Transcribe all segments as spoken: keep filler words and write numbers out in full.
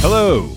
Hello,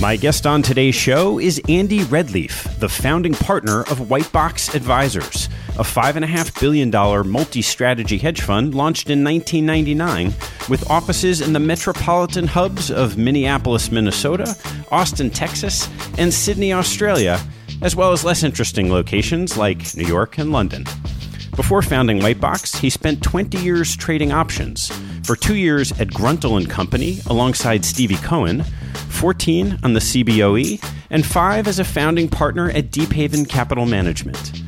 My guest on today's show is Andy Redleaf, the founding partner of Whitebox Advisors, a five point five billion dollars multi-strategy hedge fund launched in nineteen ninety-nine with offices in the metropolitan hubs of Minneapolis, Minnesota, Austin, Texas, and Sydney, Australia, as well as less interesting locations like New York and London. Before founding Whitebox, he spent twenty years trading options, for two years at Gruntal and Company alongside Stevie Cohen, fourteen on the C B O E, and five as a founding partner at Deephaven Capital Management.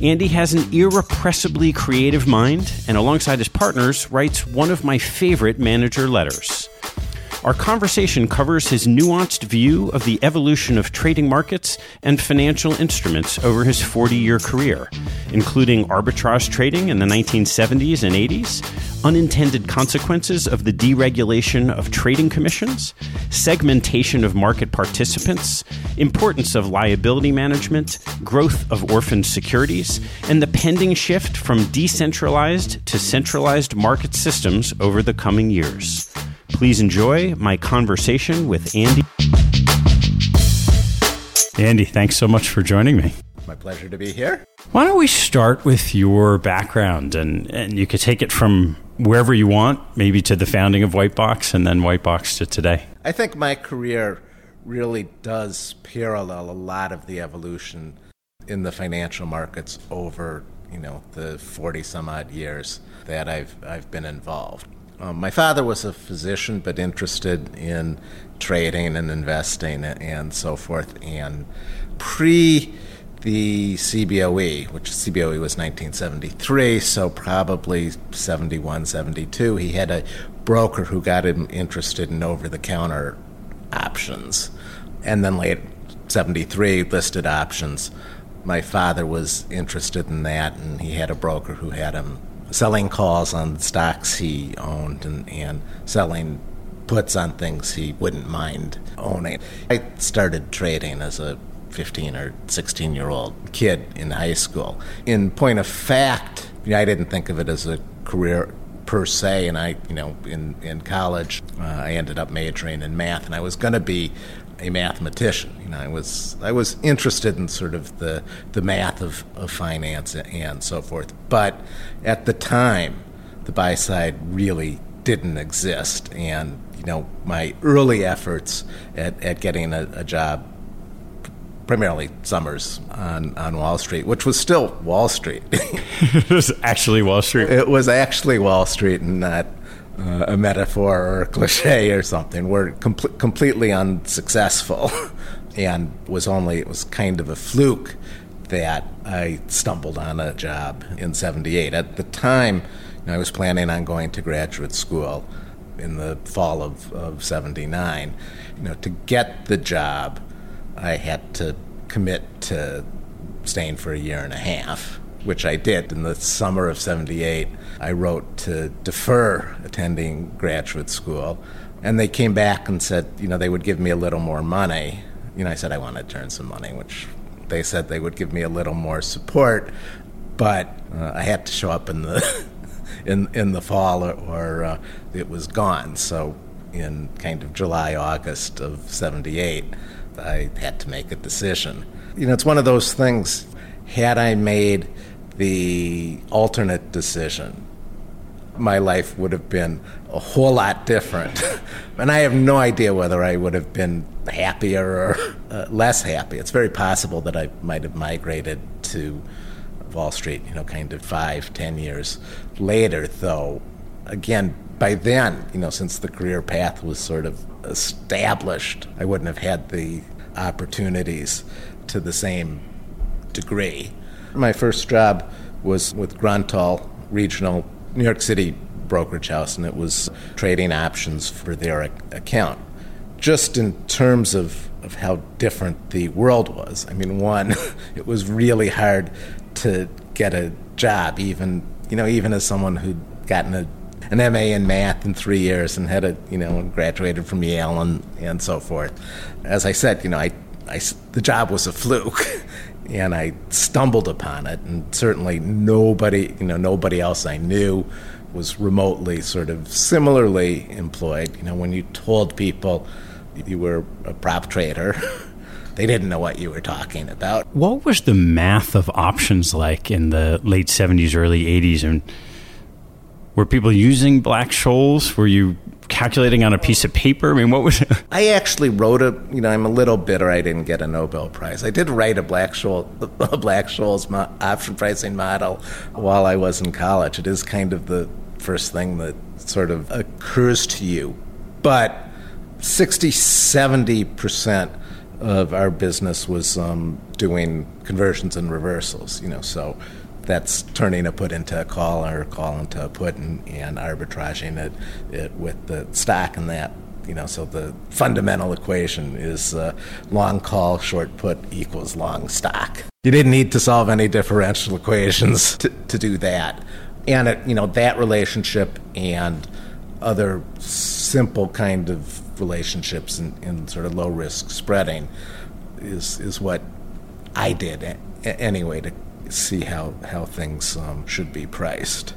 Andy has an irrepressibly creative mind, and alongside his partners, writes one of my favorite manager letters. Our conversation covers his nuanced view of the evolution of trading markets and financial instruments over his forty-year career, including arbitrage trading in the nineteen seventies and eighties, unintended consequences of the deregulation of trading commissions, segmentation of market participants, importance of liability management, growth of orphaned securities, and the pending shift from decentralized to centralized market systems over the coming years. Please enjoy my conversation with Andy. Andy, thanks so much for joining me. My pleasure to be here. Why don't we start with your background, and, and you could take it from wherever you want, maybe to the founding of Whitebox and then Whitebox to today. I think my career really does parallel a lot of the evolution in the financial markets over, you know, the forty some odd years that I've I've been involved. Um, my father was a physician, but interested in trading and investing and so forth. And pre the C B O E, which C B O E was nineteen seventy-three, so probably seventy-one, seventy-two, he had a broker who got him interested in over-the-counter options. And then late seventy-three, listed options. My father was interested in that, and he had a broker who had him selling calls on stocks he owned and, and selling puts on things he wouldn't mind owning. I started trading as a fifteen or sixteen-year-old kid in high school. In point of fact, you know, I didn't think of it as a career per se, and I, you know, in, in college, uh, I ended up majoring in math, and I was going to be a mathematician. You know, I was I was interested in sort of the the math of, of finance and so forth. But at the time, the buy side really didn't exist, and you know, my early efforts at, at getting a, a job, primarily summers on, on Wall Street, which was still Wall Street. It was actually Wall Street. It was actually Wall Street, and not Uh, a metaphor or a cliche or something, were com- completely unsuccessful, and was only, it was kind of a fluke that I stumbled on a job in seventy-eight. At the time, you know, I was planning on going to graduate school in the fall of, of seventy-nine. You know, to get the job, I had to commit to staying for a year and a half, which I did. In the summer of seventy-eight, I wrote to defer attending graduate school, and they came back and said, you know, they would give me a little more money. You know, I said I wanted to earn some money, which they said they would give me a little more support, but uh, I had to show up in the in in the fall, or, or uh, it was gone. So in kind of July, August of seventy-eight, I had to make a decision. You know, it's one of those things. Had I made the alternate decision, my life would have been a whole lot different. And I have no idea whether I would have been happier or uh, less happy. It's very possible that I might have migrated to Wall Street, you know, kind of five, ten years later, though. Again, by then, you know, since the career path was sort of established, I wouldn't have had the opportunities to the same degree. My first job was with Gruntal, regional New York City brokerage house, and it was trading options for their account. Just in terms of, of how different the world was, I mean, one, it was really hard to get a job, even, you know, even as someone who'd gotten a, an M A in math in three years and had a, you know, graduated from Yale and, and so forth. As I said, you know, I, I, the job was a fluke. And I stumbled upon it, and certainly nobody, you know, nobody else I knew was remotely sort of similarly employed. You know, when you told people you were a prop trader, they didn't know what you were talking about. What was the math of options like in the late seventies, early eighties? And were people using Black-Scholes? Were you calculating on a piece of paper? I mean, what was it? I actually wrote a, you know, I'm a little bitter I didn't get a Nobel Prize. I did write a Black-Scholes, a Black-Scholes mo- option pricing model while I was in college. It is kind of the first thing that sort of occurs to you. But sixty, seventy percent of our business was um, doing conversions and reversals, you know, so that's turning a put into a call or a call into a put, and, and arbitraging it, it with the stock and that, you know, so the fundamental equation is uh, long call, short put equals long stock. You didn't need to solve any differential equations to, to do that. And, it, you know, that relationship and other simple kind of relationships in, in sort of low risk spreading is, is what I did anyway to see how, how things um, should be priced.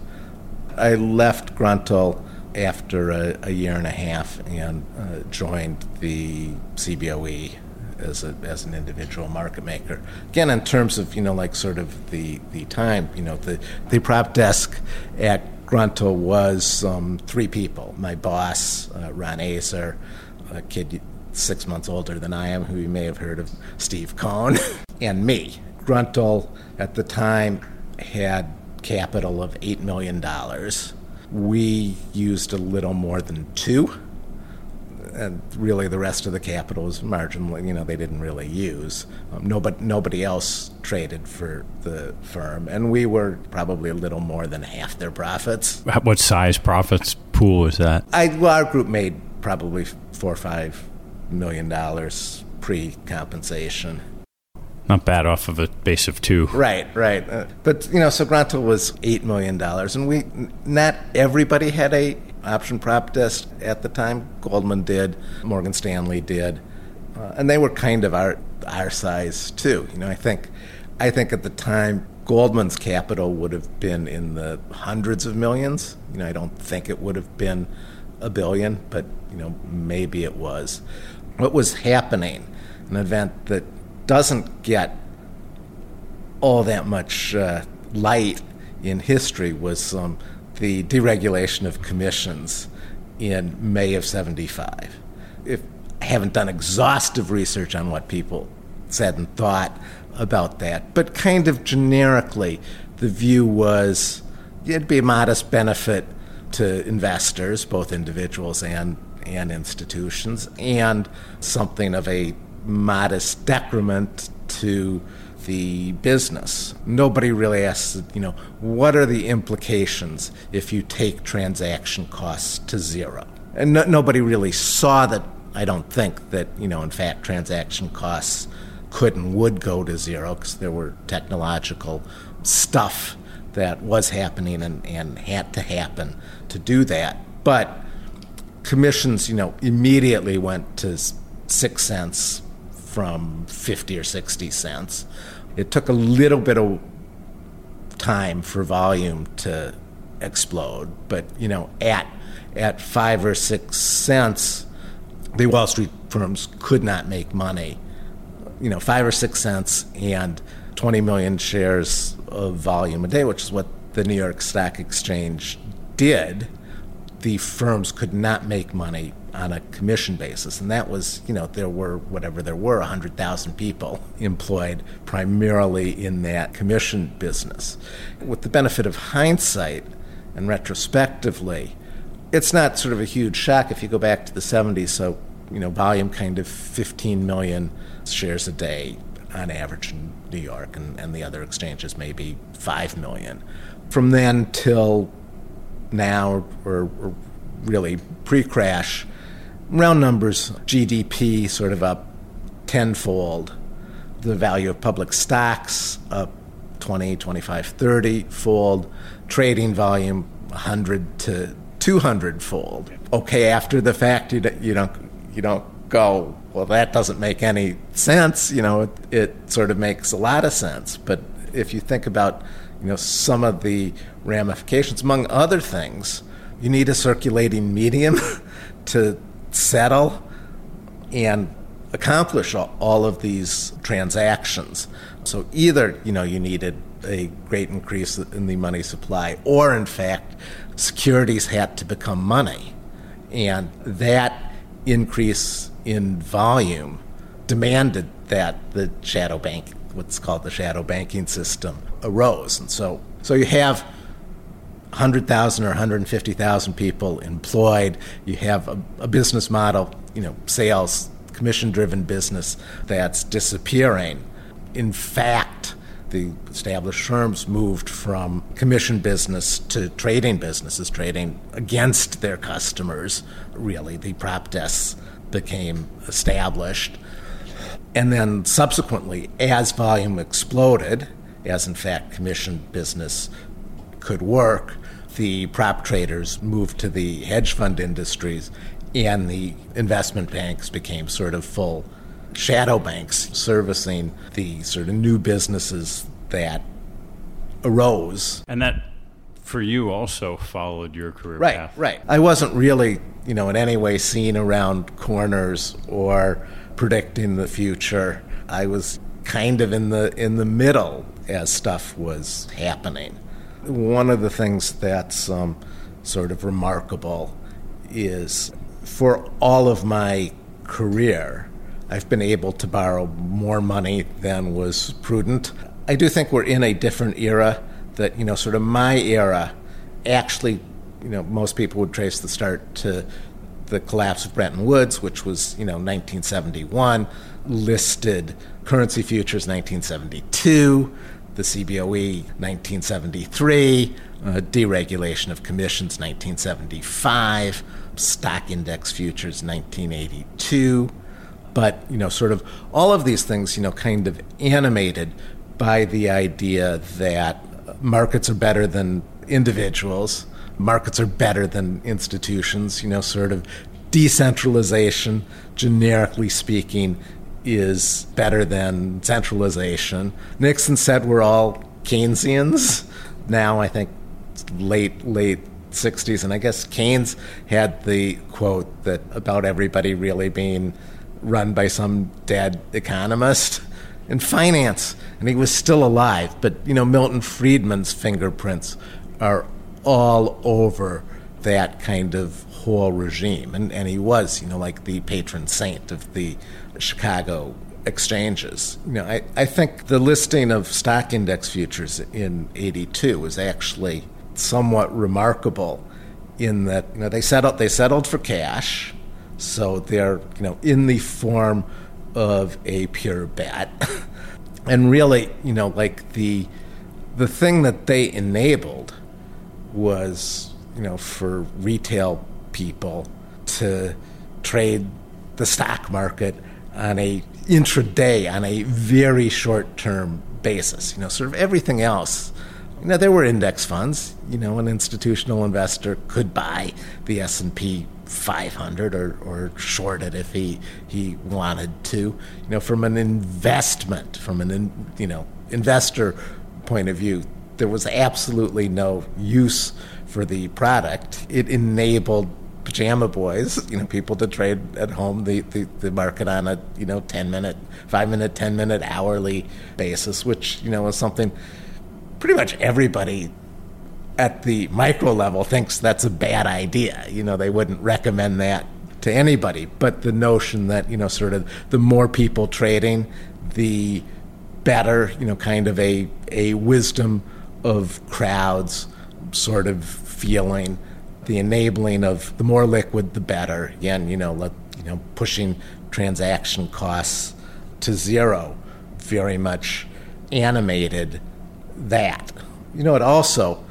I left Gruntal after a, a year and a half and uh, joined the C B O E as a as an individual market maker. Again, in terms of, you know, like sort of the, the time, you know, the, the prop desk at Gruntal was um, three people. My boss, uh, Ron Azer, a kid six months older than I am, who you may have heard of, Steve Cohn, and me. Gruntal at the time had capital of eight million dollars. We used a little more than two, and really the rest of the capital was marginally, you know, they didn't really use. Um, nobody, nobody else traded for the firm, and we were probably a little more than half their profits. What size profits pool is that? I, well, our group made probably four or five million dollars pre-compensation. Not bad off of a base of two. Right, right. Uh, but, you know, so Gruntal was eight million dollars. And we, not everybody had a option prop desk at the time. Goldman did. Morgan Stanley did. Uh, and they were kind of our our size, too. You know, I think, I think at the time, Goldman's capital would have been in the hundreds of millions. You know, I don't think it would have been a billion, but, you know, maybe it was. What was happening, an event that doesn't get all that much uh, light in history, was um, the deregulation of commissions in May of seventy-five. If I haven't done exhaustive research on what people said and thought about that, but kind of generically, the view was it'd be a modest benefit to investors, both individuals and, and institutions, and something of a modest decrement to the business. Nobody really asks, you know, what are the implications if you take transaction costs to zero? And no, nobody really saw that, I don't think, that, you know, in fact, transaction costs could and would go to zero because there were technological stuff that was happening and, and had to happen to do that. But commissions, you know, immediately went to six cents from fifty or sixty cents. It took a little bit of time for volume to explode, but, you know, at at five or six cents, the Wall Street firms could not make money. You know, five or six cents and twenty million shares of volume a day, which is what the New York Stock Exchange did. The firms could not make money on a commission basis, and that was, you know, there were, whatever there were, one hundred thousand people employed primarily in that commission business. With the benefit of hindsight and retrospectively, it's not sort of a huge shock if you go back to the seventies, so, you know, volume kind of fifteen million shares a day on average in New York, and, and the other exchanges maybe five million. From then till now, or, or really pre-crash, round numbers, G D P sort of up tenfold, the value of public stocks up twenty, twenty-five, thirty-fold, trading volume one hundred to two hundred-fold. Okay, after the fact, you don't, you don't, you don't go, well, that doesn't make any sense. You know, it, it sort of makes a lot of sense. But if you think about, you know, some of the ramifications, among other things, you need a circulating medium to settle and accomplish all of these transactions. So either, you know, you needed a great increase in the money supply, or in fact, securities had to become money. And that increase in volume demanded that the shadow bank, what's called the shadow banking system, arose. And so, so you have one hundred thousand or one hundred fifty thousand people employed. You have a, a business model, you know, sales, commission-driven business that's disappearing. In fact, the established firms moved from commission business to trading businesses, trading against their customers, really. The prop desks became established. And then subsequently, as volume exploded, as in fact commission business could work, the prop traders moved to the hedge fund industries, and the investment banks became sort of full shadow banks servicing the sort of new businesses that arose. And that, for you, also followed your career right, path. Right, right. I wasn't really, you know, in any way seen around corners or predicting the future. I was kind of in the in the middle as stuff was happening. One of the things that's um, sort of remarkable is, for all of my career, I've been able to borrow more money than was prudent. I do think we're in a different era, that, you know, sort of my era actually you know, most people would trace the start to the collapse of Bretton Woods, which was, you know, nineteen seventy-one, listed currency futures nineteen seventy-two, the C B O E nineteen seventy-three, uh, deregulation of commissions nineteen seventy-five, stock index futures nineteen eighty-two. But, you know, sort of all of these things, you know, kind of animated by the idea that markets are better than individuals, markets are better than institutions, you know, sort of decentralization, generically speaking, is better than centralization. Nixon said we're all Keynesians. Now I think late, late sixties. And I guess Keynes had the quote that about everybody really being run by some dead economist in finance. And he was still alive. But, you know, Milton Friedman's fingerprints are all over that kind of whole regime. And, and he was, you know, like the patron saint of the Chicago exchanges. You know, I, I think the listing of stock index futures in eighty-two was actually somewhat remarkable in that, you know, they settled, they settled for cash. So they're, you know, in the form of a pure bet. And really, you know, like the the thing that they enabled was, you know, for retail people to trade the stock market on a intraday, on a very short-term basis. You know, sort of everything else. You know, there were index funds. You know, an institutional investor could buy the S and P five hundred or, or short it if he, he wanted to. You know, from an investment, from an, in, you know, investor point of view, there was absolutely no use for the product. It enabled pajama boys, you know, people to trade at home the, the, the market on a, you know, ten-minute, five-minute, ten-minute hourly basis, which, you know, is something pretty much everybody at the micro level thinks that's a bad idea. You know, they wouldn't recommend that to anybody. But the notion that, you know, sort of the more people trading, the better, you know, kind of a a wisdom of crowds sort of feeling, the enabling of the more liquid, the better. Again, you know, let, you know, pushing transaction costs to zero very much animated that. You know, it also,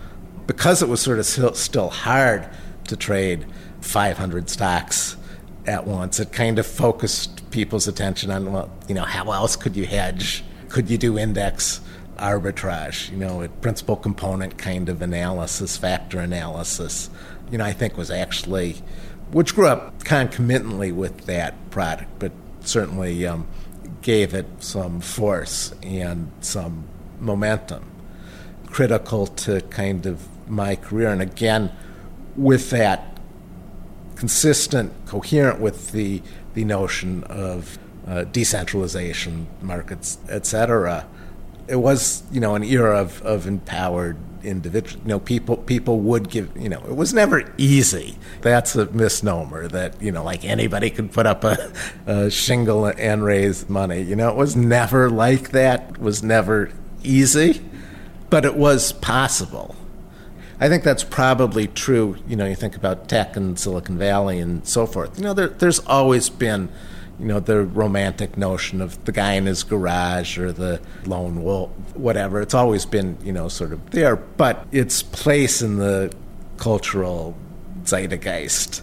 because it was sort of still hard to trade five hundred stocks at once, it kind of focused people's attention on, well, you know, how else could you hedge? Could you do index arbitrage, you know, principal component kind of analysis, factor analysis, you know, I think was actually, which grew up concomitantly with that product, but certainly um, gave it some force and some momentum, critical to kind of my career. And again, with that, consistent, coherent with the, the notion of uh, decentralization, markets, et cetera, it was, you know, an era of, of empowered individuals. You know, people people would give, you know, it was never easy. That's a misnomer that, you know, like anybody could put up a, a shingle and raise money. You know, it was never like that. It was never easy, but it was possible. I think that's probably true. You know, you think about tech and Silicon Valley and so forth. You know, there, there's always been, you know, the romantic notion of the guy in his garage or the lone wolf, whatever. It's always been, you know, sort of there. But its place in the cultural zeitgeist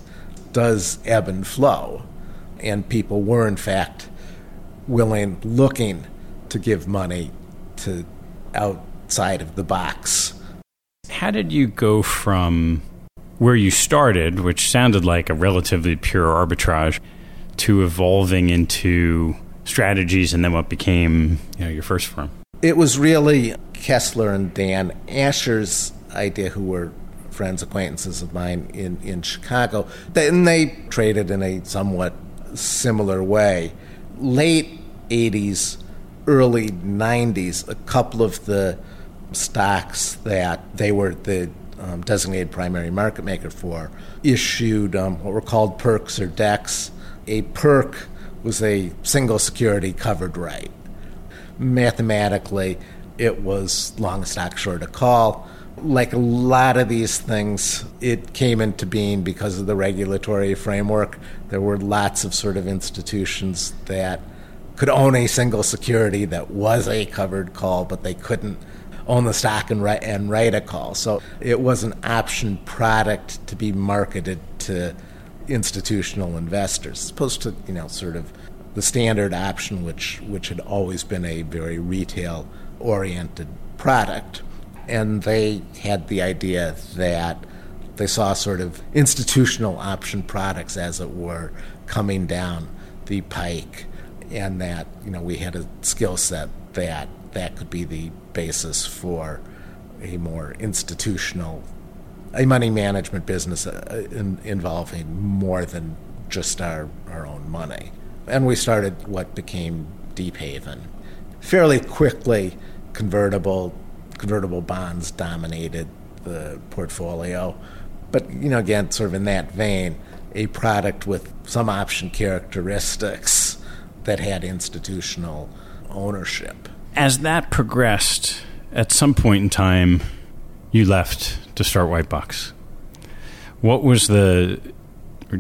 does ebb and flow. And people were, in fact, willing, looking to give money to outside of the box. How did you go from where you started, which sounded like a relatively pure arbitrage, to evolving into strategies and then what became, you know, your first firm? It was really Kessler and Dan Asher's idea, who were friends, acquaintances of mine in, in Chicago. They, and they traded in a somewhat similar way. Late eighties, early nineties, a couple of the stocks that they were the um, designated primary market maker for issued um, what were called PERCs or DEX. A PERC was a single security covered right. Mathematically, it was long a stock, short a call. Like a lot of these things, it came into being because of the regulatory framework. There were lots of sort of institutions that could own a single security that was a covered call, but they couldn't own the stock and write, and write a call. So it was an option product to be marketed to institutional investors, as opposed to, you know, sort of the standard option, which which had always been a very retail-oriented product. And they had the idea that they saw sort of institutional option products, as it were, coming down the pike, and that, you know, we had a skill set that that could be the basis for a more institutional, a money management business in, involving more than just our, our own money. And we started what became Deephaven. Fairly quickly, convertible Convertible bonds dominated the portfolio. But, you know, again, sort of in that vein, a product with some option characteristics that had institutional ownership. As that progressed, at some point in time, you left to start Whitebox. What was the...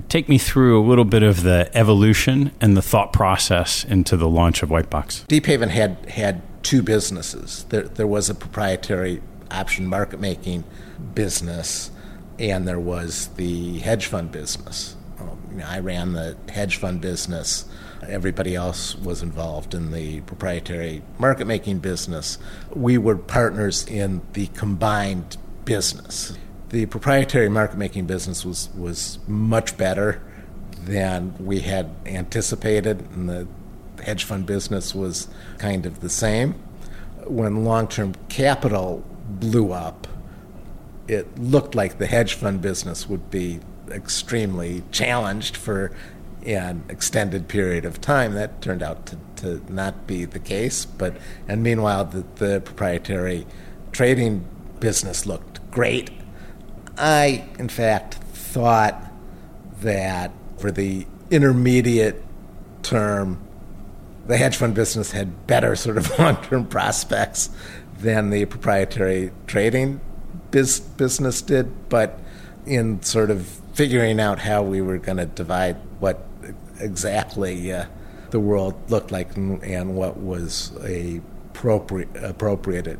Take me through a little bit of the evolution and the thought process into the launch of Whitebox. Deephaven had had two businesses. There, there was a proprietary option market-making business, and there was the hedge fund business. Um, you know, I ran the hedge fund business. Everybody else was involved in the proprietary market-making business. We were partners in the combined business. The proprietary market-making business was, was much better than we had anticipated, and the hedge fund business was kind of the same. When long-term capital blew up, it looked like the hedge fund business would be extremely challenged for an extended period of time. That turned out to, to not be the case. But and meanwhile, the, the proprietary trading business looked great. I, in fact, thought that for the intermediate term, the hedge fund business had better sort of long-term prospects than the proprietary trading biz- business did. But in sort of figuring out how we were going to divide what exactly uh, the world looked like and, and what was a appropriate, appropriate it,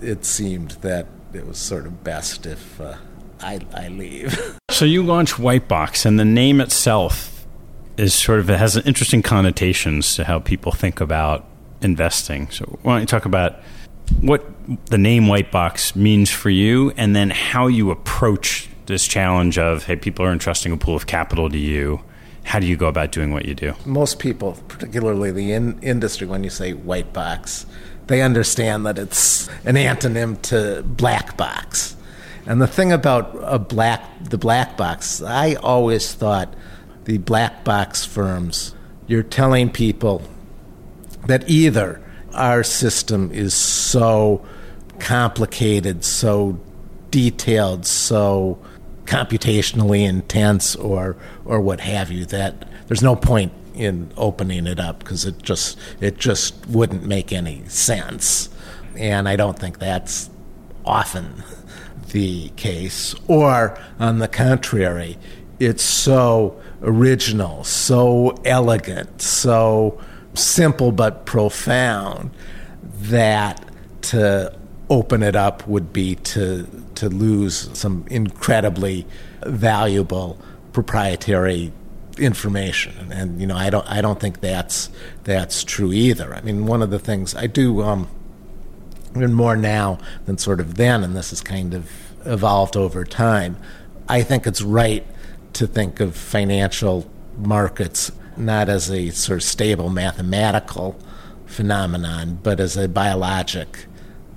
it seemed that it was sort of best if... Uh, I, I leave. So you launch Whitebox, and the name itself is sort of, it has interesting connotations to how people think about investing. So why don't you talk about what the name Whitebox means for you, and then how you approach this challenge of, hey, people are entrusting a pool of capital to you. How do you go about doing what you do? Most people, particularly the in- industry, when you say Whitebox, they understand that it's an antonym to black box. And the thing about a black, the black box, I always thought the black box firms, you're telling people that either our system is so complicated, so detailed, so computationally intense, or or what have you, that there's no point in opening it up because it just it just wouldn't make any sense. And I don't think that's often the case. Or on the contrary, it's so original, so elegant, so simple but profound that to open it up would be to to lose some incredibly valuable proprietary information. And, and you know, I don't I don't think that's that's true either. I mean, one of the things I do um, even more now than sort of then, and this has kind of evolved over time, I think it's right to think of financial markets not as a sort of stable mathematical phenomenon, but as a biologic,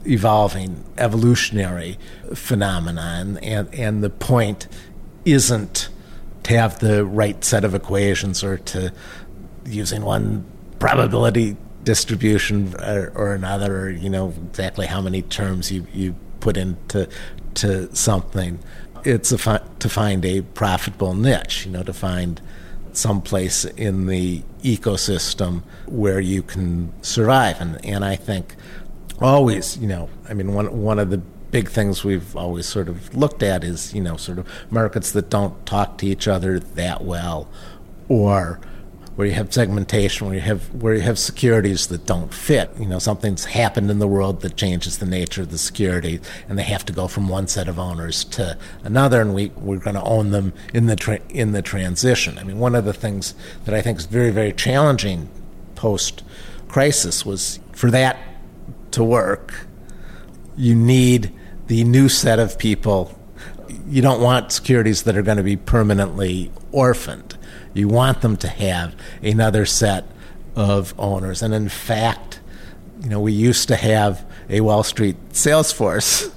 evolving, evolutionary phenomenon. And, and the point isn't to have the right set of equations or to using one probability distribution or, or another, or, you know, exactly how many terms you, you put into to something. It's a fi- to find a profitable niche, you know, to find some place in the ecosystem where you can survive. And, and I think always, you know, I mean, one one of the big things we've always sort of looked at is, you know, sort of markets that don't talk to each other that well, or where you have segmentation, where you have where you have securities that don't fit. You know, something's happened in the world that changes the nature of the security, and they have to go from one set of owners to another, and we, we're going to own them in the tra- in the transition. I mean, one of the things that I think is very, very challenging post-crisis was for that to work, you need the new set of people. You don't want securities that are going to be permanently orphaned. You want them to have another set of owners. And in fact, you know, we used to have a Wall Street sales force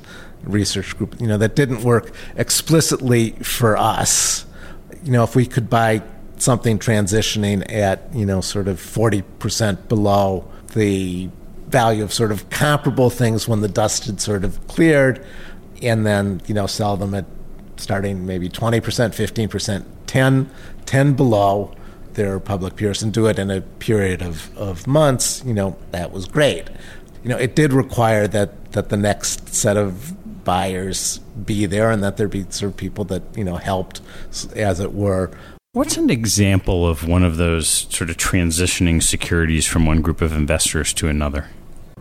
research group, you know, that didn't work explicitly for us. You know, if we could buy something transitioning at, you know, sort of forty percent below the value of sort of comparable things when the dust had sort of cleared, and then, you know, sell them at starting maybe twenty percent, fifteen percent, ten, ten below their public peers, and do it in a period of, of months, you know, that was great. You know, it did require that, that the next set of buyers be there, and that there be sort of people that, you know, helped, as it were. What's an example of one of those sort of transitioning securities from one group of investors to another?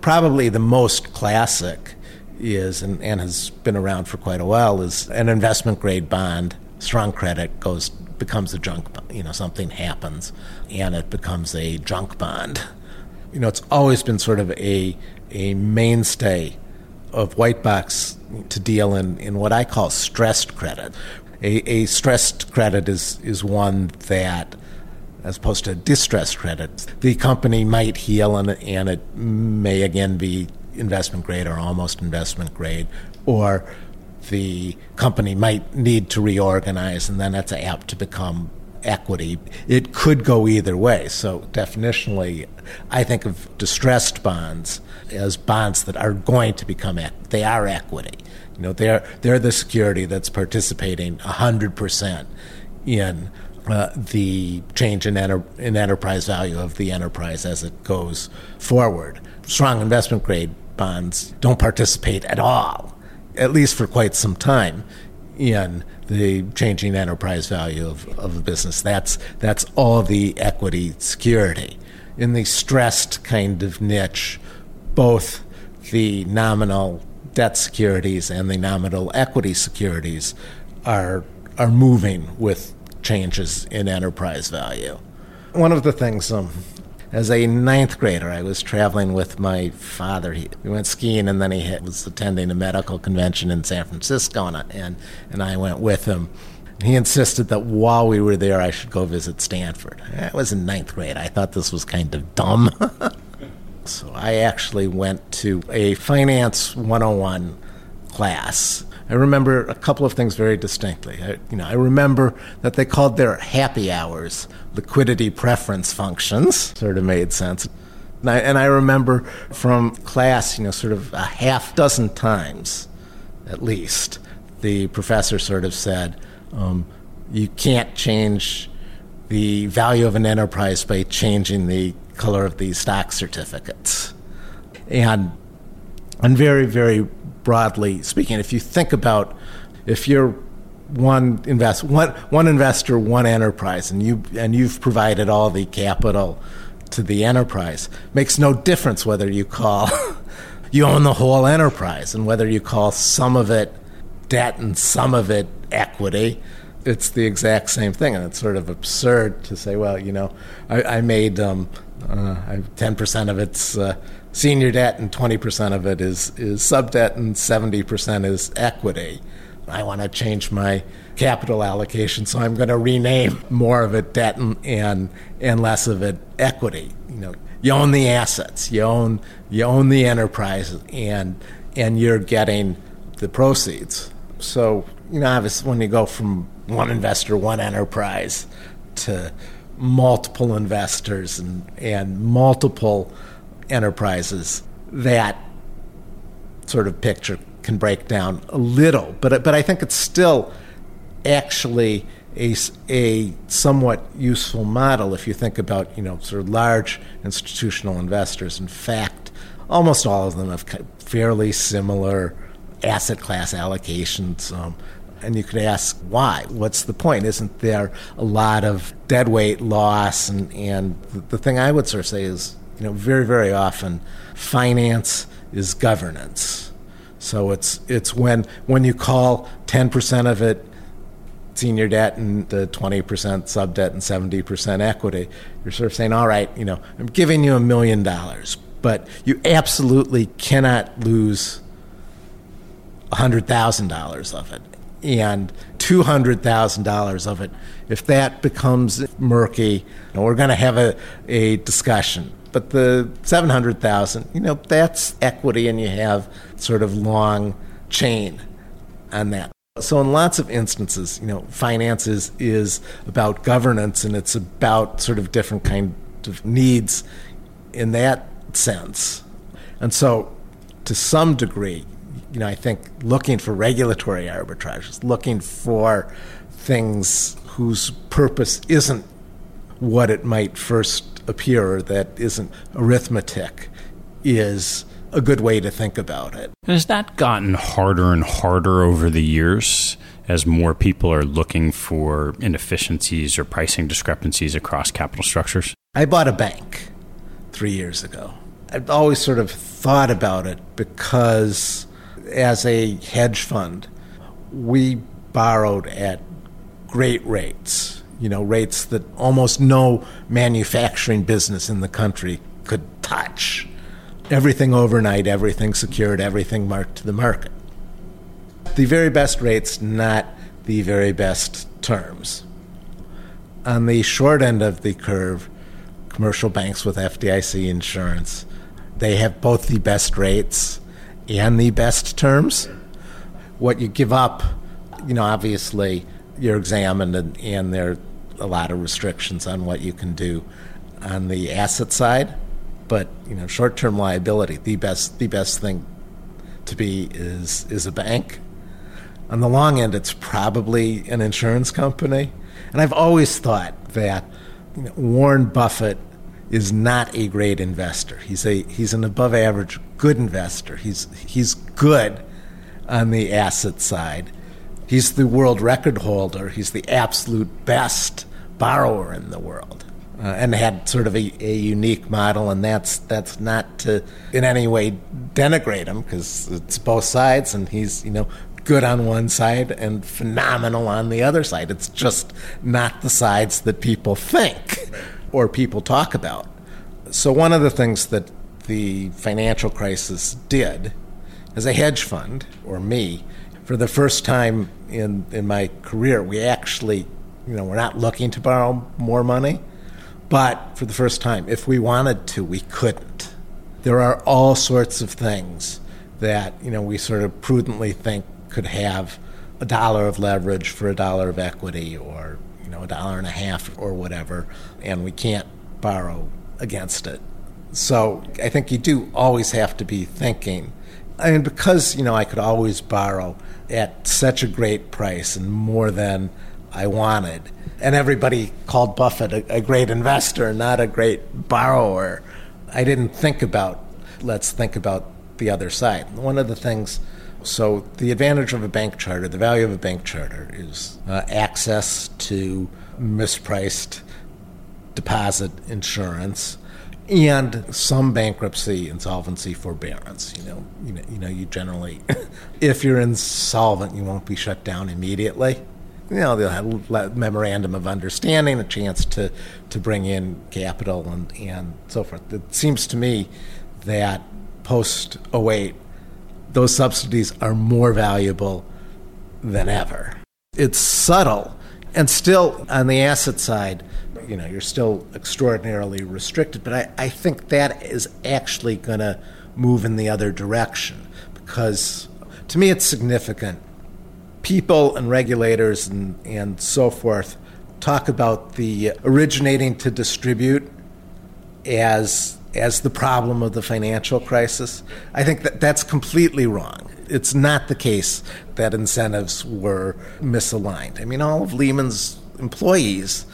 Probably the most classic is, and, and has been around for quite a while, is an investment grade bond. Strong credit goes becomes a junk bond. You know, something happens and it becomes a junk bond. You know, it's always been sort of a a mainstay of Whitebox to deal in, in what I call stressed credit. A, a stressed credit is, is one that, as opposed to distressed credit, the company might heal and, and it may again be investment grade or almost investment grade, or the company might need to reorganize, and then it's apt to become equity. It could go either way. So definitionally, I think of distressed bonds as bonds that are going to become equity. They are equity. You know, they're they're the security that's participating one hundred percent in Uh, the change in, enter- in enterprise value of the enterprise as it goes forward. Strong investment grade bonds don't participate at all, at least for quite some time, in the changing enterprise value of, of a business. That's that's all the equity security. In the stressed kind of niche, both the nominal debt securities and the nominal equity securities are are moving with changes in enterprise value. One of the things, um, as a ninth grader, I was traveling with my father. He, we went skiing, and then he had, was attending a medical convention in San Francisco, and I, and, and I went with him. He insisted that while we were there, I should go visit Stanford. I was in ninth grade. I thought this was kind of dumb. So I actually went to a Finance one oh one class. I remember a couple of things very distinctly. I, you know, I remember that they called their happy hours liquidity preference functions. Sort of made sense. And I, and I remember from class, you know, sort of a half dozen times, at least, the professor sort of said, um, you can't change the value of an enterprise by changing the color of the stock certificates. And I'm very, very... broadly speaking, if you think about, if you're one invest one one investor, one enterprise, and you and you've provided all the capital to the enterprise, makes no difference whether you call you own the whole enterprise, and whether you call some of it debt and some of it equity, it's the exact same thing. And it's sort of absurd to say, well, you know, I, I made um, uh, ten percent of its uh, senior debt, and twenty percent of it is, is sub-debt, and seventy percent is equity. I want to change my capital allocation, so I'm going to rename more of it debt and, and and less of it equity. You know, you own the assets, you own you own the enterprise, and and you're getting the proceeds. So, you know, obviously, when you go from one investor, one enterprise, to multiple investors and and multiple enterprises, that sort of picture can break down a little, but but I think it's still actually a, a somewhat useful model if you think about, you know, sort of large institutional investors. In fact, almost all of them have fairly similar asset class allocations. Um, and you could ask why? What's the point? Isn't there a lot of deadweight loss? And, and the, the thing I would sort of say is, you know, very, very often finance is governance. So it's it's when when you call ten percent of it senior debt and the twenty percent sub debt and seventy percent equity, you're sort of saying, all right, you know, I'm giving you a million dollars, but you absolutely cannot lose one hundred thousand dollars of it and two hundred thousand dollars of it. If that becomes murky, you know, we're going to have a, a discussion. But the seven hundred thousand dollars, you know, that's equity, and you have sort of long chain on that. So in lots of instances, you know, finance is, is about governance, and it's about sort of different kind of needs in that sense. And so to some degree, you know, I think looking for regulatory arbitrages, looking for things whose purpose isn't what it might first appear, or that isn't arithmetic, is a good way to think about it. Has that gotten harder and harder over the years as more people are looking for inefficiencies or pricing discrepancies across capital structures? I bought a bank three years ago. I've always sort of thought about it because as a hedge fund, we borrowed at great rates, you know, rates that almost no manufacturing business in the country could touch. Everything overnight, everything secured, everything marked to the market. The very best rates, not the very best terms. On the short end of the curve, commercial banks with F D I C insurance, they have both the best rates and the best terms. What you give up, you know, obviously you're examined, and, and there are a lot of restrictions on what you can do on the asset side. But, you know, short-term liability, the best the best thing to be is is a bank. On the long end, it's probably an insurance company. And I've always thought that, you know, Warren Buffett is not a great investor. He's a he's an above-average good investor. He's he's good on the asset side. He's the world record holder. He's the absolute best borrower in the world. Uh, and had sort of a, a unique model, and that's that's not to in any way denigrate him, because it's both sides, and he's, you know, good on one side and phenomenal on the other side. It's just not the sides that people think or people talk about. So one of the things that the financial crisis did, as a hedge fund, or me, for the first time in in my career, we actually, you know, we're not looking to borrow more money. But for the first time, if we wanted to, we couldn't. There are all sorts of things that, you know, we sort of prudently think could have a dollar of leverage for a dollar of equity, or, you know, a dollar and a half or whatever, and we can't borrow against it. So I think you do always have to be thinking. I mean, because, you know, I could always borrow at such a great price and more than I wanted, and everybody called Buffett a, a great investor, not a great borrower, I didn't think about, let's think about the other side. One of the things, so the advantage of a bank charter, the value of a bank charter is uh, access to mispriced deposit insurance and some bankruptcy, insolvency, forbearance. You know, you know, you know, you generally, if you're insolvent, you won't be shut down immediately. You know, they'll have a memorandum of understanding, a chance to, to bring in capital and, and so forth. It seems to me that post oh eight, those subsidies are more valuable than ever. It's subtle. And still, on the asset side, you know, you're still extraordinarily restricted. But I, I think that is actually going to move in the other direction, because to me it's significant. People and regulators and, and so forth talk about the originating to distribute as as the problem of the financial crisis. I think that that's completely wrong. It's not the case that incentives were misaligned. I mean, all of Lehman's employees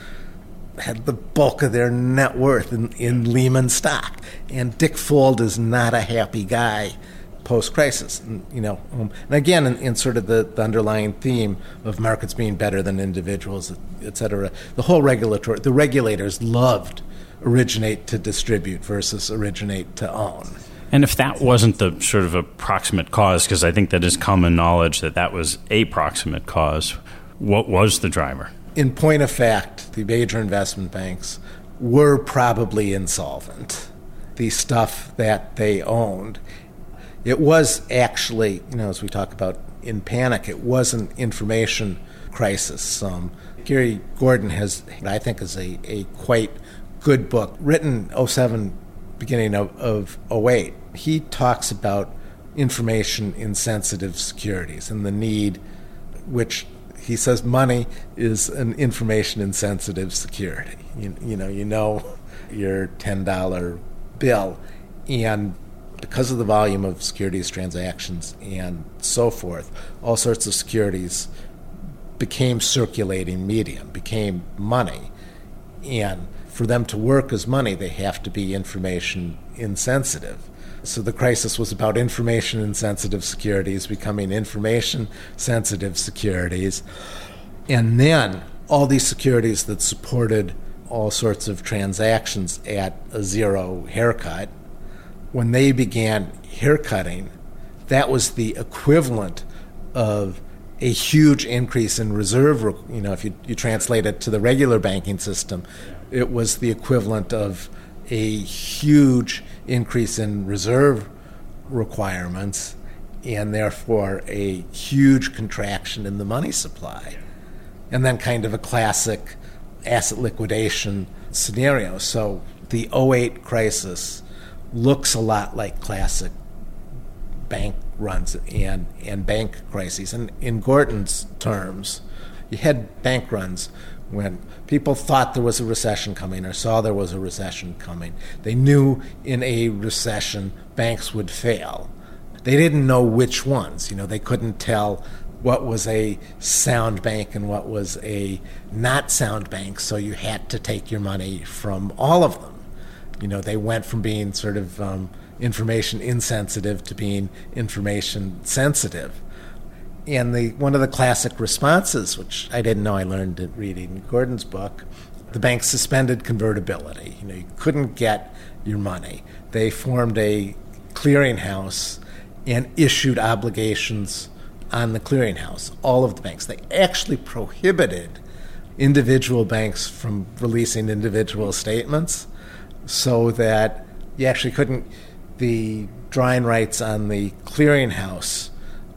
had the bulk of their net worth in, in Lehman stock. And Dick Fuld is not a happy guy post-crisis. And, you know, um, and again, in, in sort of the, the underlying theme of markets being better than individuals, et cetera, the whole regulatory, the regulators loved originate to distribute versus originate to own. And if that wasn't the sort of a proximate cause, because I think that is common knowledge that that was a proximate cause, what was the driver? In point of fact, the major investment banks were probably insolvent, the stuff that they owned. It was actually, you know, as we talk about in panic, it was an information crisis. Um, Gary Gorton has, what I think is a, a quite good book, written oh seven, beginning of, of oh eight. He talks about information in sensitive securities and the need, which he says money is an information insensitive security. You, you know, you know your ten dollar bill, and because of the volume of securities transactions and so forth, all sorts of securities became circulating medium, became money. And for them to work as money, they have to be information insensitive. So the crisis was about information insensitive securities becoming information sensitive securities. And then all these securities that supported all sorts of transactions at a zero haircut, when they began haircutting, that was the equivalent of a huge increase in reserve. You know, if you, you translate it to the regular banking system, it was the equivalent of a huge increase in reserve requirements and therefore a huge contraction in the money supply. And then kind of a classic asset liquidation scenario. So the oh eight crisis looks a lot like classic bank runs and, and bank crises. And in Gorton's terms, you had bank runs when people thought there was a recession coming or saw there was a recession coming. They knew in a recession banks would fail. They didn't know which ones. You know, they couldn't tell what was a sound bank and what was a not sound bank, so you had to take your money from all of them. You know, they went from being sort of um, information insensitive to being information sensitive. And the one of the classic responses, which I didn't know I learned in reading Gorton's book, the bank suspended convertibility. You know, you couldn't get your money. They formed a clearinghouse and issued obligations on the clearinghouse, all of the banks. They actually prohibited individual banks from releasing individual statements, so that you actually couldn't, the drawing rights on the clearinghouse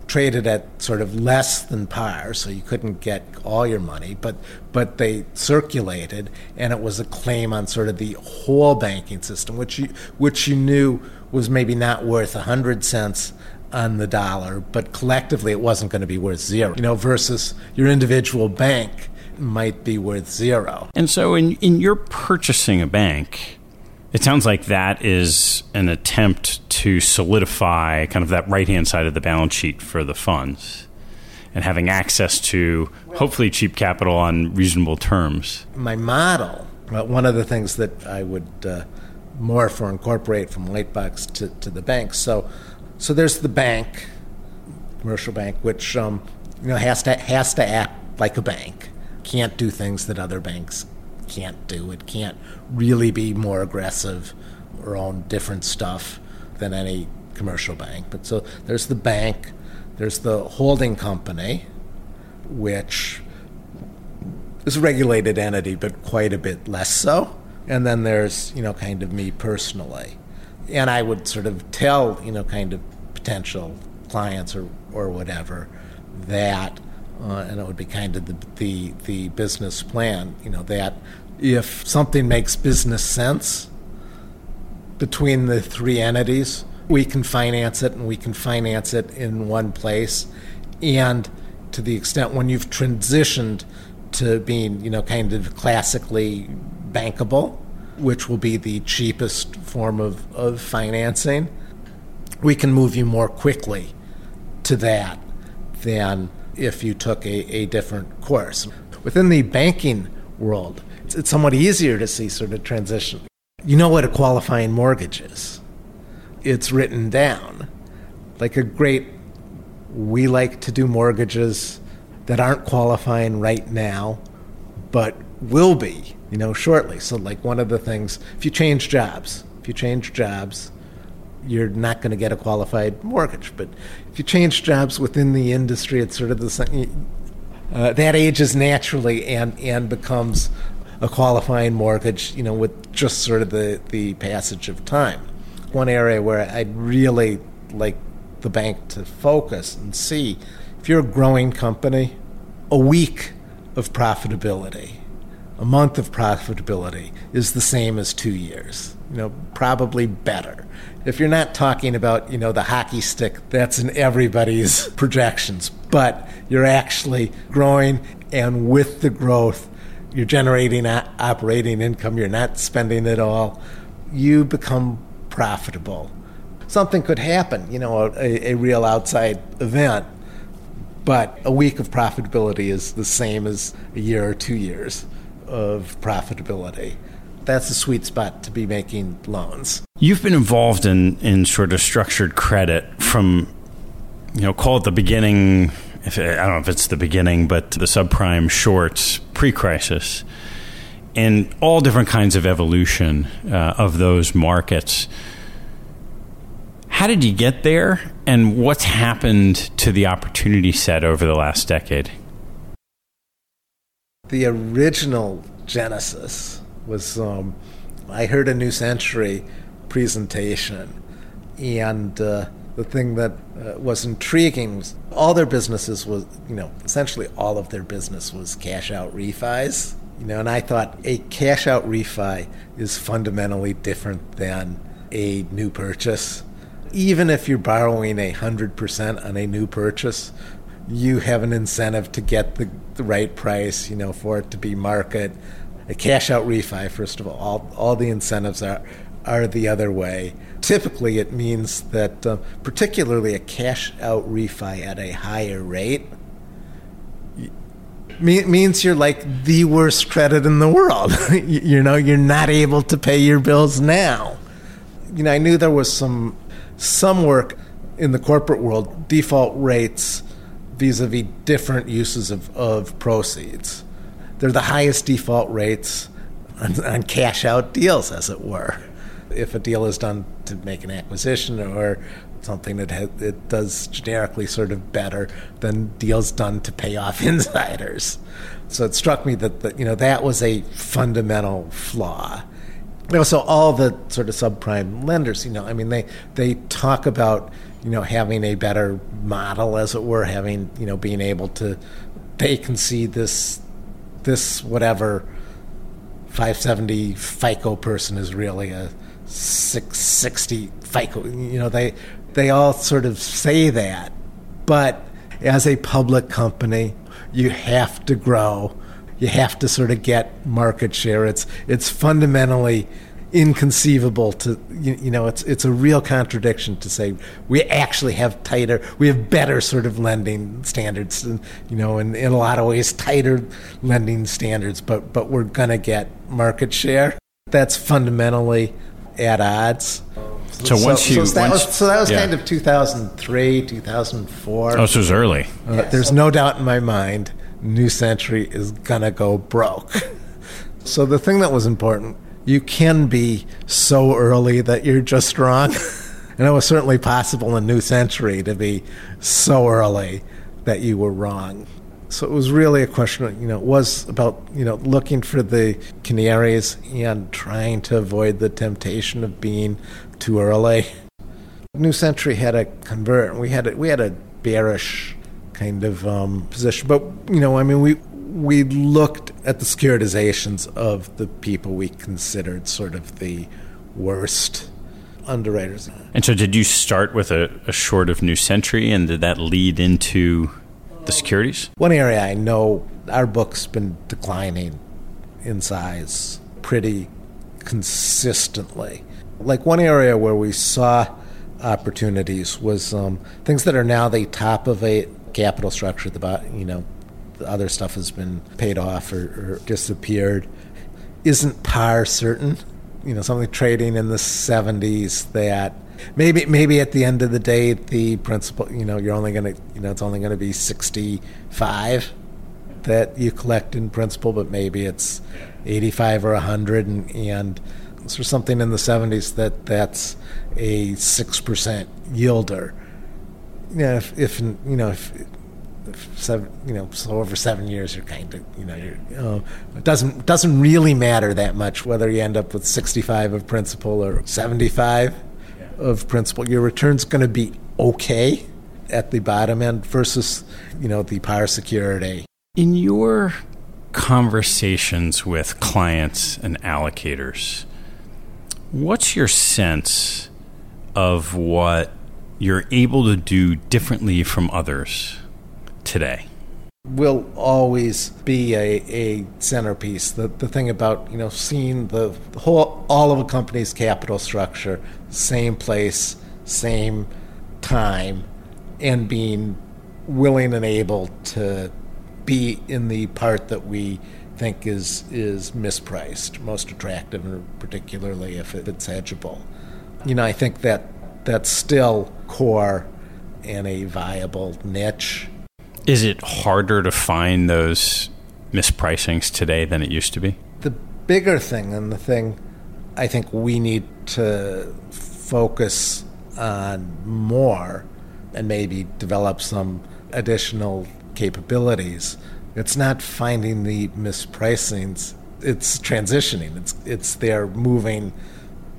traded at sort of less than par, so you couldn't get all your money, but but they circulated, and it was a claim on sort of the whole banking system, which you, which you knew was maybe not worth one hundred cents on the dollar, but collectively it wasn't going to be worth zero, you know, versus your individual bank might be worth zero. And so in, in your purchasing a bank, it sounds like that is an attempt to solidify kind of that right-hand side of the balance sheet for the funds and having access to hopefully cheap capital on reasonable terms. My model, one of the things that I would uh, morph or incorporate from Whitebox to, to the bank, so so there's the bank, commercial bank, which um, you know has to has to act like a bank, can't do things that other banks can't do. It can't really be more aggressive or own different stuff than any commercial bank. But so there's the bank, there's the holding company, which is a regulated entity, but quite a bit less so. And then there's, you know, kind of me personally. And I would sort of tell, you know, kind of potential clients or, or whatever that Uh, and it would be kind of the, the the business plan, you know, that if something makes business sense between the three entities, we can finance it, and we can finance it in one place. And to the extent when you've transitioned to being, you know, kind of classically bankable, which will be the cheapest form of, of financing, we can move you more quickly to that than if you took a, a different course. Within the banking world, it's, it's somewhat easier to see sort of transition. You know what a qualifying mortgage is. It's written down. Like a great, we like to do mortgages that aren't qualifying right now, but will be, you know, shortly. So like one of the things, if you change jobs, if you change jobs, you're not going to get a qualified mortgage. But if you change jobs within the industry, it's sort of the same. Uh, that ages naturally and, and becomes a qualifying mortgage, you know, with just sort of the, the passage of time. One area where I'd really like the bank to focus and see, if you're a growing company, a week of profitability, a month of profitability is the same as two years, you know, probably better. If you're not talking about, you know, the hockey stick, that's in everybody's projections, but you're actually growing, and with the growth, you're generating operating income, you're not spending it all, you become profitable. Something could happen, you know, a, a real outside event, but a week of profitability is the same as a year or two years of profitability. That's the sweet spot to be making loans. You've been involved in, in sort of structured credit from, you know, call it the beginning, if it, I don't know if it's the beginning, but the subprime shorts pre-crisis, and all different kinds of evolution uh, of those markets. How did you get there, and what's happened to the opportunity set over the last decade? The original genesis was um, I heard a New Century presentation, and uh, the thing that uh, was intriguing was all their businesses was, you know, essentially all of their business was cash-out refis, you know, and I thought a cash-out refi is fundamentally different than a new purchase. Even if you're borrowing one hundred percent on a new purchase, you have an incentive to get the, the right price, you know, for it to be market. A cash-out refi, first of all, all, all the incentives are are the other way. Typically, it means that uh, particularly a cash-out refi at a higher rate me- means you're like the worst credit in the world. you, you know, you're not able to pay your bills now. You know, I knew there was some some work in the corporate world, default rates vis-a-vis different uses of, of proceeds. They're the highest default rates on, on cash-out deals, as it were. If a deal is done to make an acquisition or something that ha- it does generically sort of better than deals done to pay off insiders. So it struck me that, that you know that was a fundamental flaw. And also all the sort of subprime lenders, you know, I mean, they, they talk about, you know, having a better model, as it were, having, you know, being able to, they can see this, this whatever five seventy FICO person is really a six sixty FICO. You know, they they all sort of say that. But as a public company, you have to grow. You have to sort of get market share. It's it's fundamentally inconceivable to, you, you know, it's it's a real contradiction to say we actually have tighter, we have better sort of lending standards, and, you know, in, in a lot of ways tighter lending standards, but but we're going to get market share. That's fundamentally at odds. So, so once so, you so that once, was, so that was yeah. kind of two thousand three, two thousand four. Oh, so it was early. Uh, yes. There's no doubt in my mind New Century is going to go broke. So the thing that was important, you can be so early that you're just wrong. And it was certainly possible in New Century to be so early that you were wrong. So it was really a question of, you know, it was about, you know, looking for the canaries and trying to avoid the temptation of being too early. New Century had a convert. We had a, we had a bearish kind of um, position. But, you know, I mean, we... We looked at the securitizations of the people we considered sort of the worst underwriters. And so did you start with a, a short of New Century, and did that lead into the securities? One area I know, our book's been declining in size pretty consistently. Like one area where we saw opportunities was um, things that are now the top of a capital structure, the bottom, you know, the other stuff has been paid off or, or disappeared. Isn't par certain? You know, something trading in the seventies that maybe maybe at the end of the day the principal, you know, you're only going to, you know, it's only going to be sixty-five that you collect in principal, but maybe it's eighty-five or one hundred, and, and so something in the seventies that that's a six percent yielder. You know, if, if you know, if, if seven, you know, so over seven years, you're kind of, you know, you're, oh, it doesn't doesn't really matter that much whether you end up with sixty-five of principal or seventy-five yeah. of principal. Your return's going to be okay at the bottom end versus, you know, the par security. In your conversations with clients and allocators, what's your sense of what you're able to do differently from others today? Will always be a, a centerpiece. The the thing about, you know, seeing the whole, all of a company's capital structure, same place, same time, and being willing and able to be in the part that we think is is mispriced, most attractive, and particularly if it's hedgeable. You know, I think that that's still core in a viable niche. Is it harder to find those mispricings today than it used to be? The bigger thing, and the thing I think we need to focus on more and maybe develop some additional capabilities, it's not finding the mispricings, it's transitioning. It's it's they're moving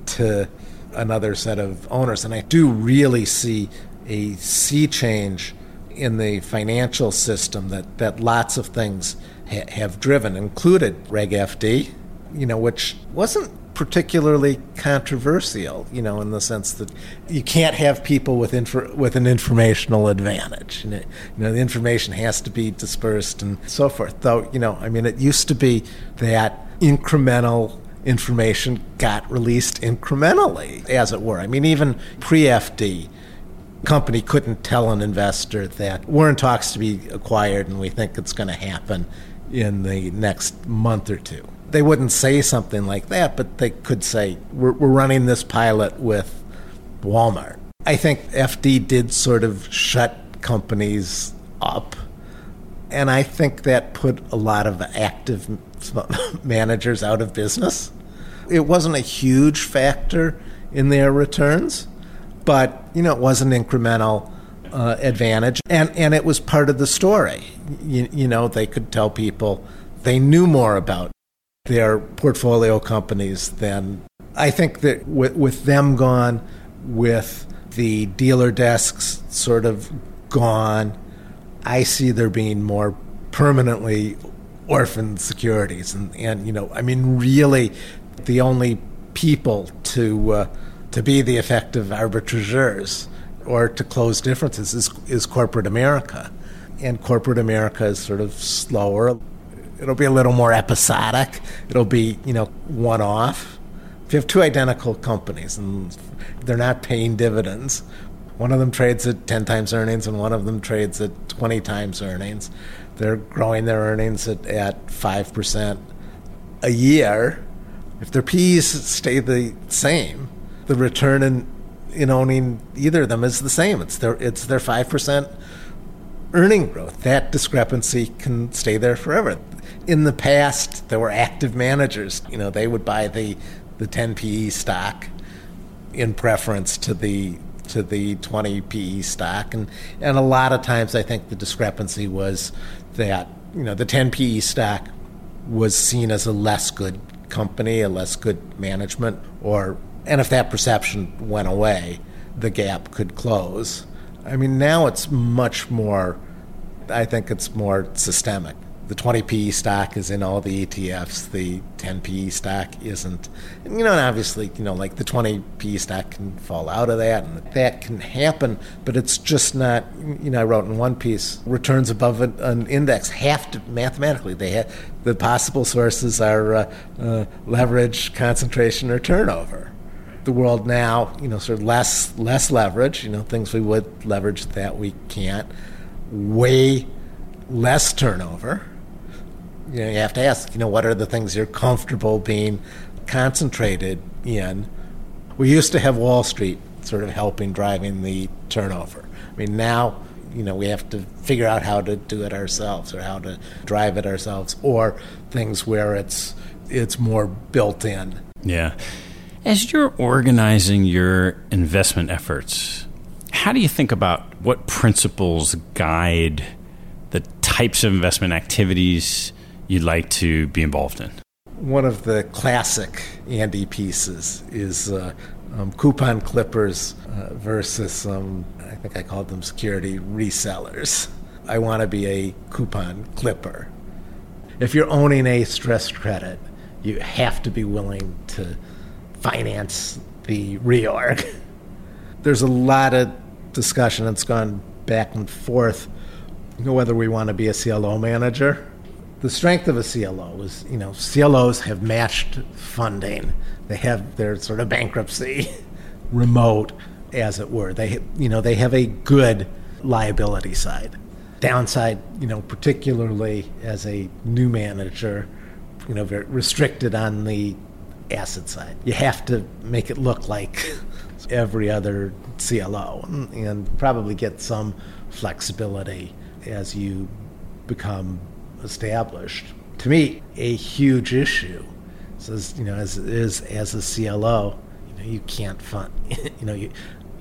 to another set of owners. And I do really see a sea change in the financial system that, that lots of things ha- have driven, included Reg F D, you know, which wasn't particularly controversial, you know, in the sense that you can't have people with infor- with an informational advantage. You know, you know, the information has to be dispersed and so forth. Though, you know, I mean, it used to be that incremental information got released incrementally, as it were. I mean, even pre-F D, company couldn't tell an investor that we're in talks to be acquired and we think it's going to happen in the next month or two. They wouldn't say something like that, but they could say, we're, we're running this pilot with Walmart. I think F D did sort of shut companies up, and I think that put a lot of active managers out of business. It wasn't a huge factor in their returns, but, you know, it was an incremental uh, advantage, and, and it was part of the story. You, you know, they could tell people they knew more about their portfolio companies than, I think that with, with them gone, with the dealer desks sort of gone, I see there being more permanently orphaned securities. And, and you know, I mean, really, the only people to uh, to be the effective arbitrageurs or to close differences is, is corporate America. And corporate America is sort of slower. It'll be a little more episodic. It'll be, you know, one-off. If you have two identical companies and they're not paying dividends, one of them trades at ten times earnings and one of them trades at twenty times earnings. They're growing their earnings at, at five percent a year. If their P Es stay the same, the return in, in owning either of them is the same. It's their it's their five percent earning growth. That discrepancy can stay there forever. In the past, there were active managers. You know, they would buy the, the ten P E stock in preference to the to the twenty P E stock, and and a lot of times I think the discrepancy was that, you know, the ten P E stock was seen as a less good company, a less good management, or and if that perception went away, the gap could close. I mean, now it's much more, I think it's more systemic. The twenty P E stock is in all the E T Fs. The ten P E stock isn't. And, you know, and obviously, you know, like the twenty P E stock can fall out of that, and that can happen, but it's just not, you know, I wrote in one piece, returns above an, an index have to, mathematically, they have, the possible sources are uh, uh, leverage, concentration, or turnover. The world now, you know, sort of less less leverage, you know, things we would leverage that we can't, way less turnover, you know, you have to ask, you know, what are the things you're comfortable being concentrated in? We used to have Wall Street sort of helping driving the turnover. I mean, now, you know, we have to figure out how to do it ourselves or how to drive it ourselves, or things where it's it's more built in. Yeah. As you're organizing your investment efforts, how do you think about what principles guide the types of investment activities you'd like to be involved in? One of the classic Andy pieces is uh, um, coupon clippers uh, versus, um, I think I called them security resellers. I want to be a coupon clipper. If you're owning a stressed credit, you have to be willing to finance the reorg. There's a lot of discussion that's gone back and forth, you know, whether we want to be a C L O manager. The strength of a C L O is, you know, C L Os have matched funding. They have their sort of bankruptcy remote, as it were. They, you know, they have a good liability side. Downside, you know, particularly as a new manager, you know, very restricted on the asset side. You have to make it look like every other C L O and, and probably get some flexibility as you become established. To me, a huge issue is, you know, as is as a C L O, you know, you can't fund. You know, you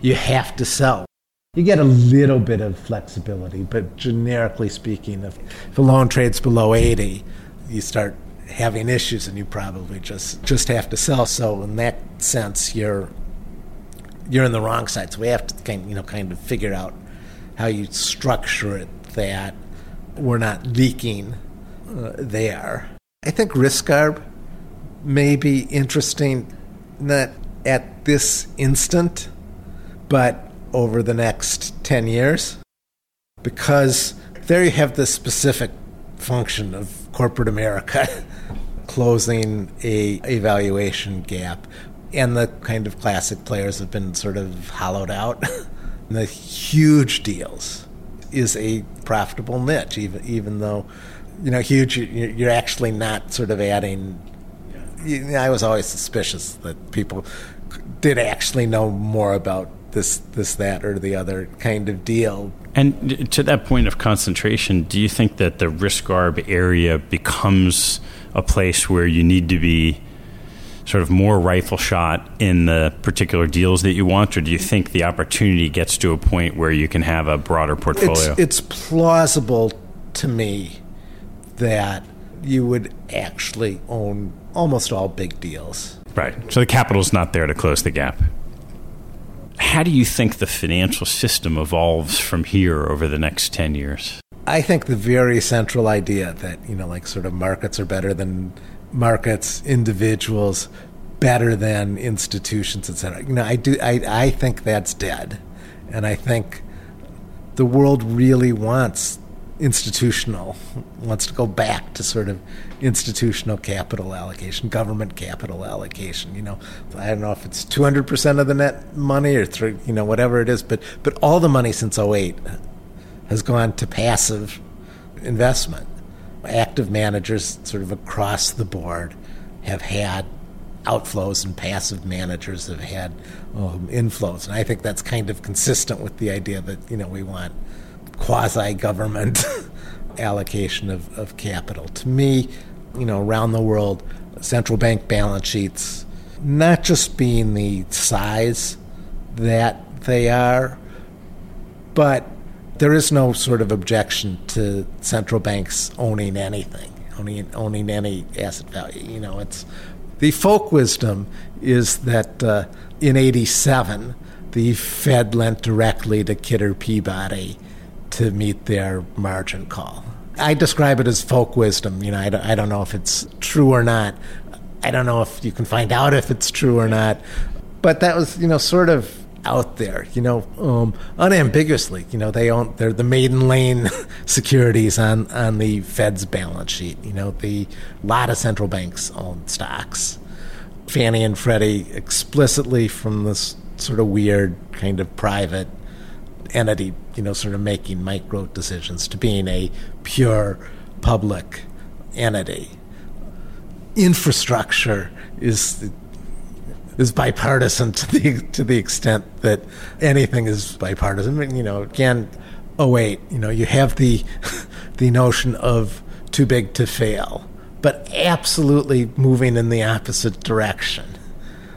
you have to sell. You get a little bit of flexibility, but generically speaking, if, if a loan trades below eighty, you start having issues, and you probably just just have to sell. So in that sense, you're you're in the wrong side. So we have to kind, you know, kind of figure out how you structure it that we're not leaking uh, there. I think risk arb may be interesting, not at this instant, but over the next ten years, because there you have this specific function of corporate America closing a, a valuation gap, and the kind of classic players have been sort of hollowed out. The huge deals is a profitable niche, even even though, you know, huge, you're actually not sort of adding. You know, I was always suspicious that people did actually know more about this, this, that, or the other kind of deal. And to that point of concentration, do you think that the risk arb area becomes a place where you need to be sort of more rifle shot in the particular deals that you want, or do you think the opportunity gets to a point where you can have a broader portfolio? It's, it's plausible to me that you would actually own almost all big deals. Right. So the capital's not there to close the gap. How do you think the financial system evolves from here over the next ten years? I think the very central idea that, you know, like sort of markets are better than markets, individuals better than institutions, et cetera. You know, I do. I, I think that's dead, and I think the world really wants institutional, wants to go back to sort of institutional capital allocation, government capital allocation. You know, I don't know if it's two hundred percent of the net money or through, you know, whatever it is, but but all the money since oh eight has gone to passive investment. Active managers sort of across the board have had outflows, and passive managers have had um, inflows. And I think that's kind of consistent with the idea that, you know, we want quasi-government allocation of, of capital. To me, you know, around the world, central bank balance sheets, not just being the size that they are, but there is no sort of objection to central banks owning anything, owning owning any asset value. You know, it's the folk wisdom is that uh, in eighty-seven, the Fed lent directly to Kidder Peabody to meet their margin call. I describe it as folk wisdom. You know, I don't, I don't know if it's true or not. I don't know if you can find out if it's true or not. But that was, you know, sort of out there, you know, um, unambiguously, you know, they own, they're the maiden lane securities on, on the Fed's balance sheet. You know, the lot of central banks own stocks. Fannie and Freddie explicitly from this sort of weird kind of private entity, you know, sort of making micro decisions to being a pure public entity. Infrastructure is is bipartisan to the to the extent that anything is bipartisan. You know, again, oh eight, you know, you have the the notion of too big to fail, but absolutely moving in the opposite direction.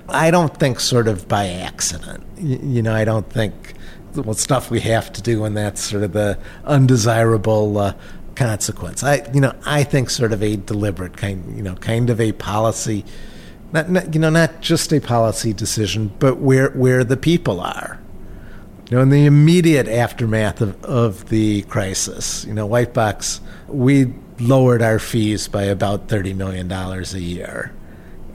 I don't think sort of by accident. You, you know, I don't think, well, stuff we have to do, and that's sort of the undesirable uh, consequence. I, you know, I think sort of a deliberate kind, you know, kind of a policy, not, not you know, not just a policy decision, but where where the people are. You know, in the immediate aftermath of, of the crisis, you know, Whitebox, we lowered our fees by about thirty million dollars a year.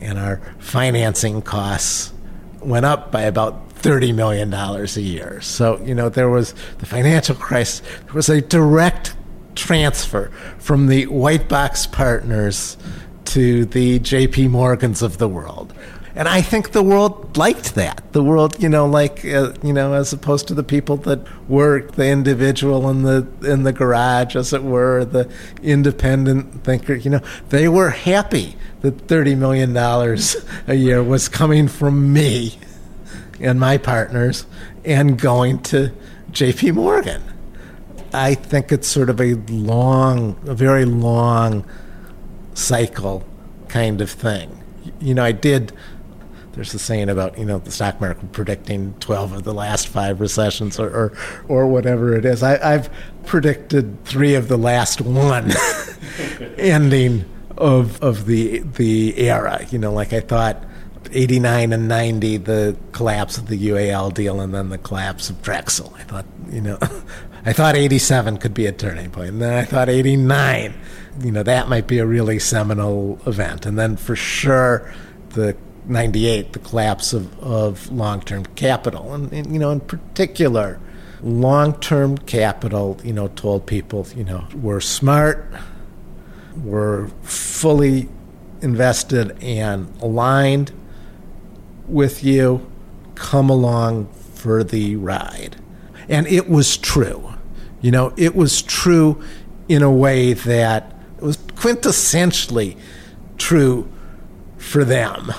And our financing costs went up by about thirty million dollars a year. So, you know, there was the financial crisis. There was a direct transfer from the Whitebox partners to the J P Morgans of the world. And I think the world liked that. The world, you know, like, uh, you know, as opposed to the people that were the individual in the in the garage, as it were, the independent thinker, you know, they were happy that thirty million dollars a year was coming from me and my partners and going to J P Morgan. I think it's sort of a long, a very long cycle kind of thing. You know, I did... There's the saying about, you know, the stock market predicting twelve of the last five recessions or or, or whatever it is. I, I've predicted three of the last one ending of of the the era. You know, like I thought eighty-nine and ninety, the collapse of the U A L deal and then the collapse of Drexel. I thought, you know, I thought eighty-seven could be a turning point. And then I thought eighty-nine, you know, that might be a really seminal event. And then for sure the ninety-eight, the collapse of, of long-term capital. And, and, you know, in particular, long-term capital, you know, told people, you know, we're smart, we're fully invested and aligned with you, come along for the ride. And it was true. You know, it was true in a way that it was quintessentially true for them.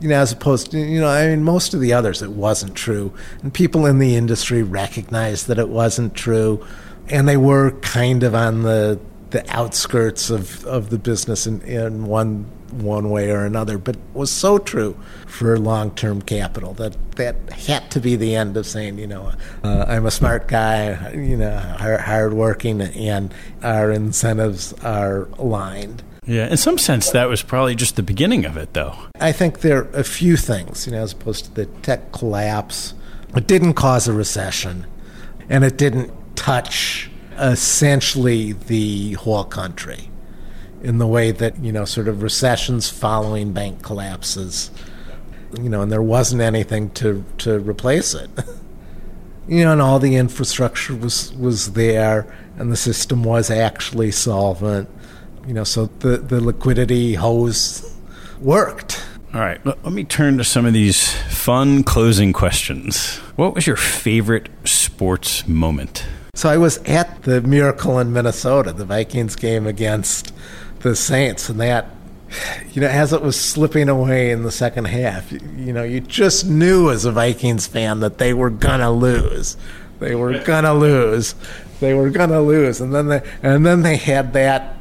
You know, as opposed to, you know, I mean, most of the others, it wasn't true. And people in the industry recognized that it wasn't true. And they were kind of on the the outskirts of, of the business in, in one one way or another. But it was so true for long-term capital that that had to be the end of saying, you know, uh, I'm a smart guy, you know, hard-working, and our incentives are aligned. Yeah, in some sense, that was probably just the beginning of it, though. I think there are a few things, you know, as opposed to the tech collapse. It didn't cause a recession, and it didn't touch essentially the whole country in the way that, you know, sort of recessions following bank collapses, you know, and there wasn't anything to, to replace it. You know, and all the infrastructure was, was there, and the system was actually solvent. You know, so the, the liquidity hose worked. All right, let, let me turn to some of these fun closing questions. What was your favorite sports moment? So I was at the Miracle in Minnesota, the Vikings game against the Saints, and that, you know, as it was slipping away in the second half, you, you know, you just knew as a Vikings fan that they were gonna lose. They were gonna lose. They were gonna lose, and then they and then they had that.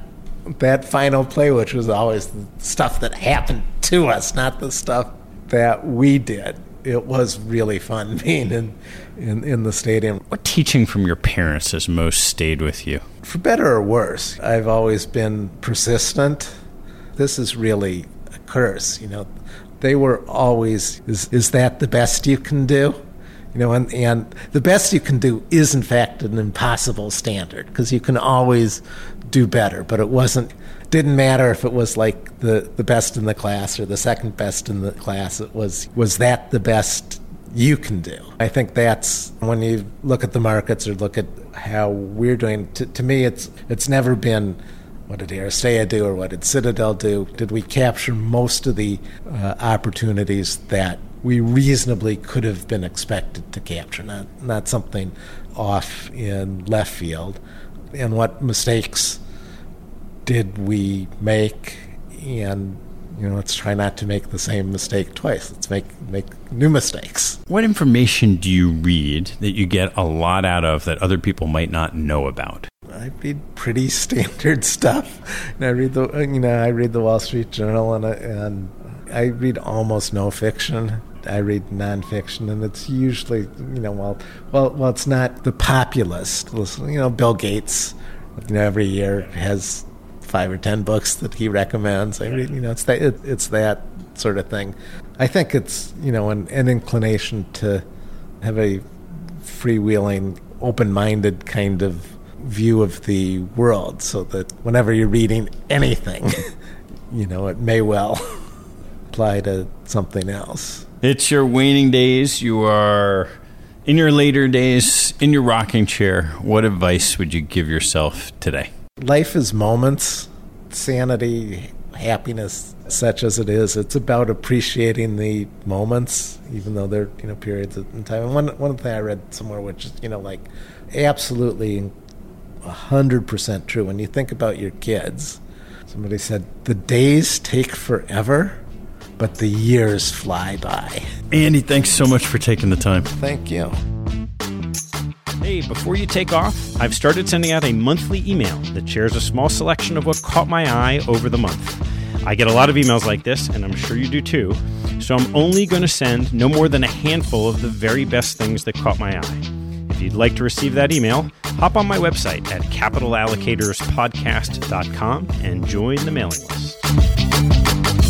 That final play, which was always the stuff that happened to us, not the stuff that we did. It was really fun being in, in, in the stadium. What teaching from your parents has most stayed with you? For better or worse, I've always been persistent. This is really a curse, you know. They were always, is, is that the best you can do? You know, and, and the best you can do is, in fact, an impossible standard, because you can always do better. But it wasn't, didn't matter if it was like the, the best in the class or the second best in the class. It was, was that the best you can do? I think that's, when you look at the markets or look at how we're doing, to, to me, it's it's never been, what did Aristea do or what did Citadel do? Did we capture most of the uh, opportunities that we reasonably could have been expected to capture, not not something off in left field. And what mistakes did we make? And you know, let's try not to make the same mistake twice. Let's make make new mistakes. What information do you read that you get a lot out of that other people might not know about? I read pretty standard stuff. And I read the you know I read the Wall Street Journal, and I, and I read almost no fiction. I read nonfiction, and it's usually you know well well well it's not the populist. You know, Bill Gates, you know, every year has five or ten books that he recommends. I read, you know, it's that it, it's that sort of thing. I think it's you know an, an inclination to have a freewheeling, open-minded kind of view of the world, so that whenever you're reading anything, you know, it may well apply to something else. It's your waning days. You are in your later days, in your rocking chair. What advice would you give yourself today? Life is moments, sanity, happiness, such as it is. It's about appreciating the moments, even though they're you know periods in time. And one one thing I read somewhere, which is you know like absolutely a hundred percent true. When you think about your kids, somebody said the days take forever, but the years fly by. Andy, thanks so much for taking the time. Thank you. Hey, before you take off, I've started sending out a monthly email that shares a small selection of what caught my eye over the month. I get a lot of emails like this, and I'm sure you do too, so I'm only going to send no more than a handful of the very best things that caught my eye. If you'd like to receive that email, hop on my website at capital allocators podcast dot com and join the mailing list.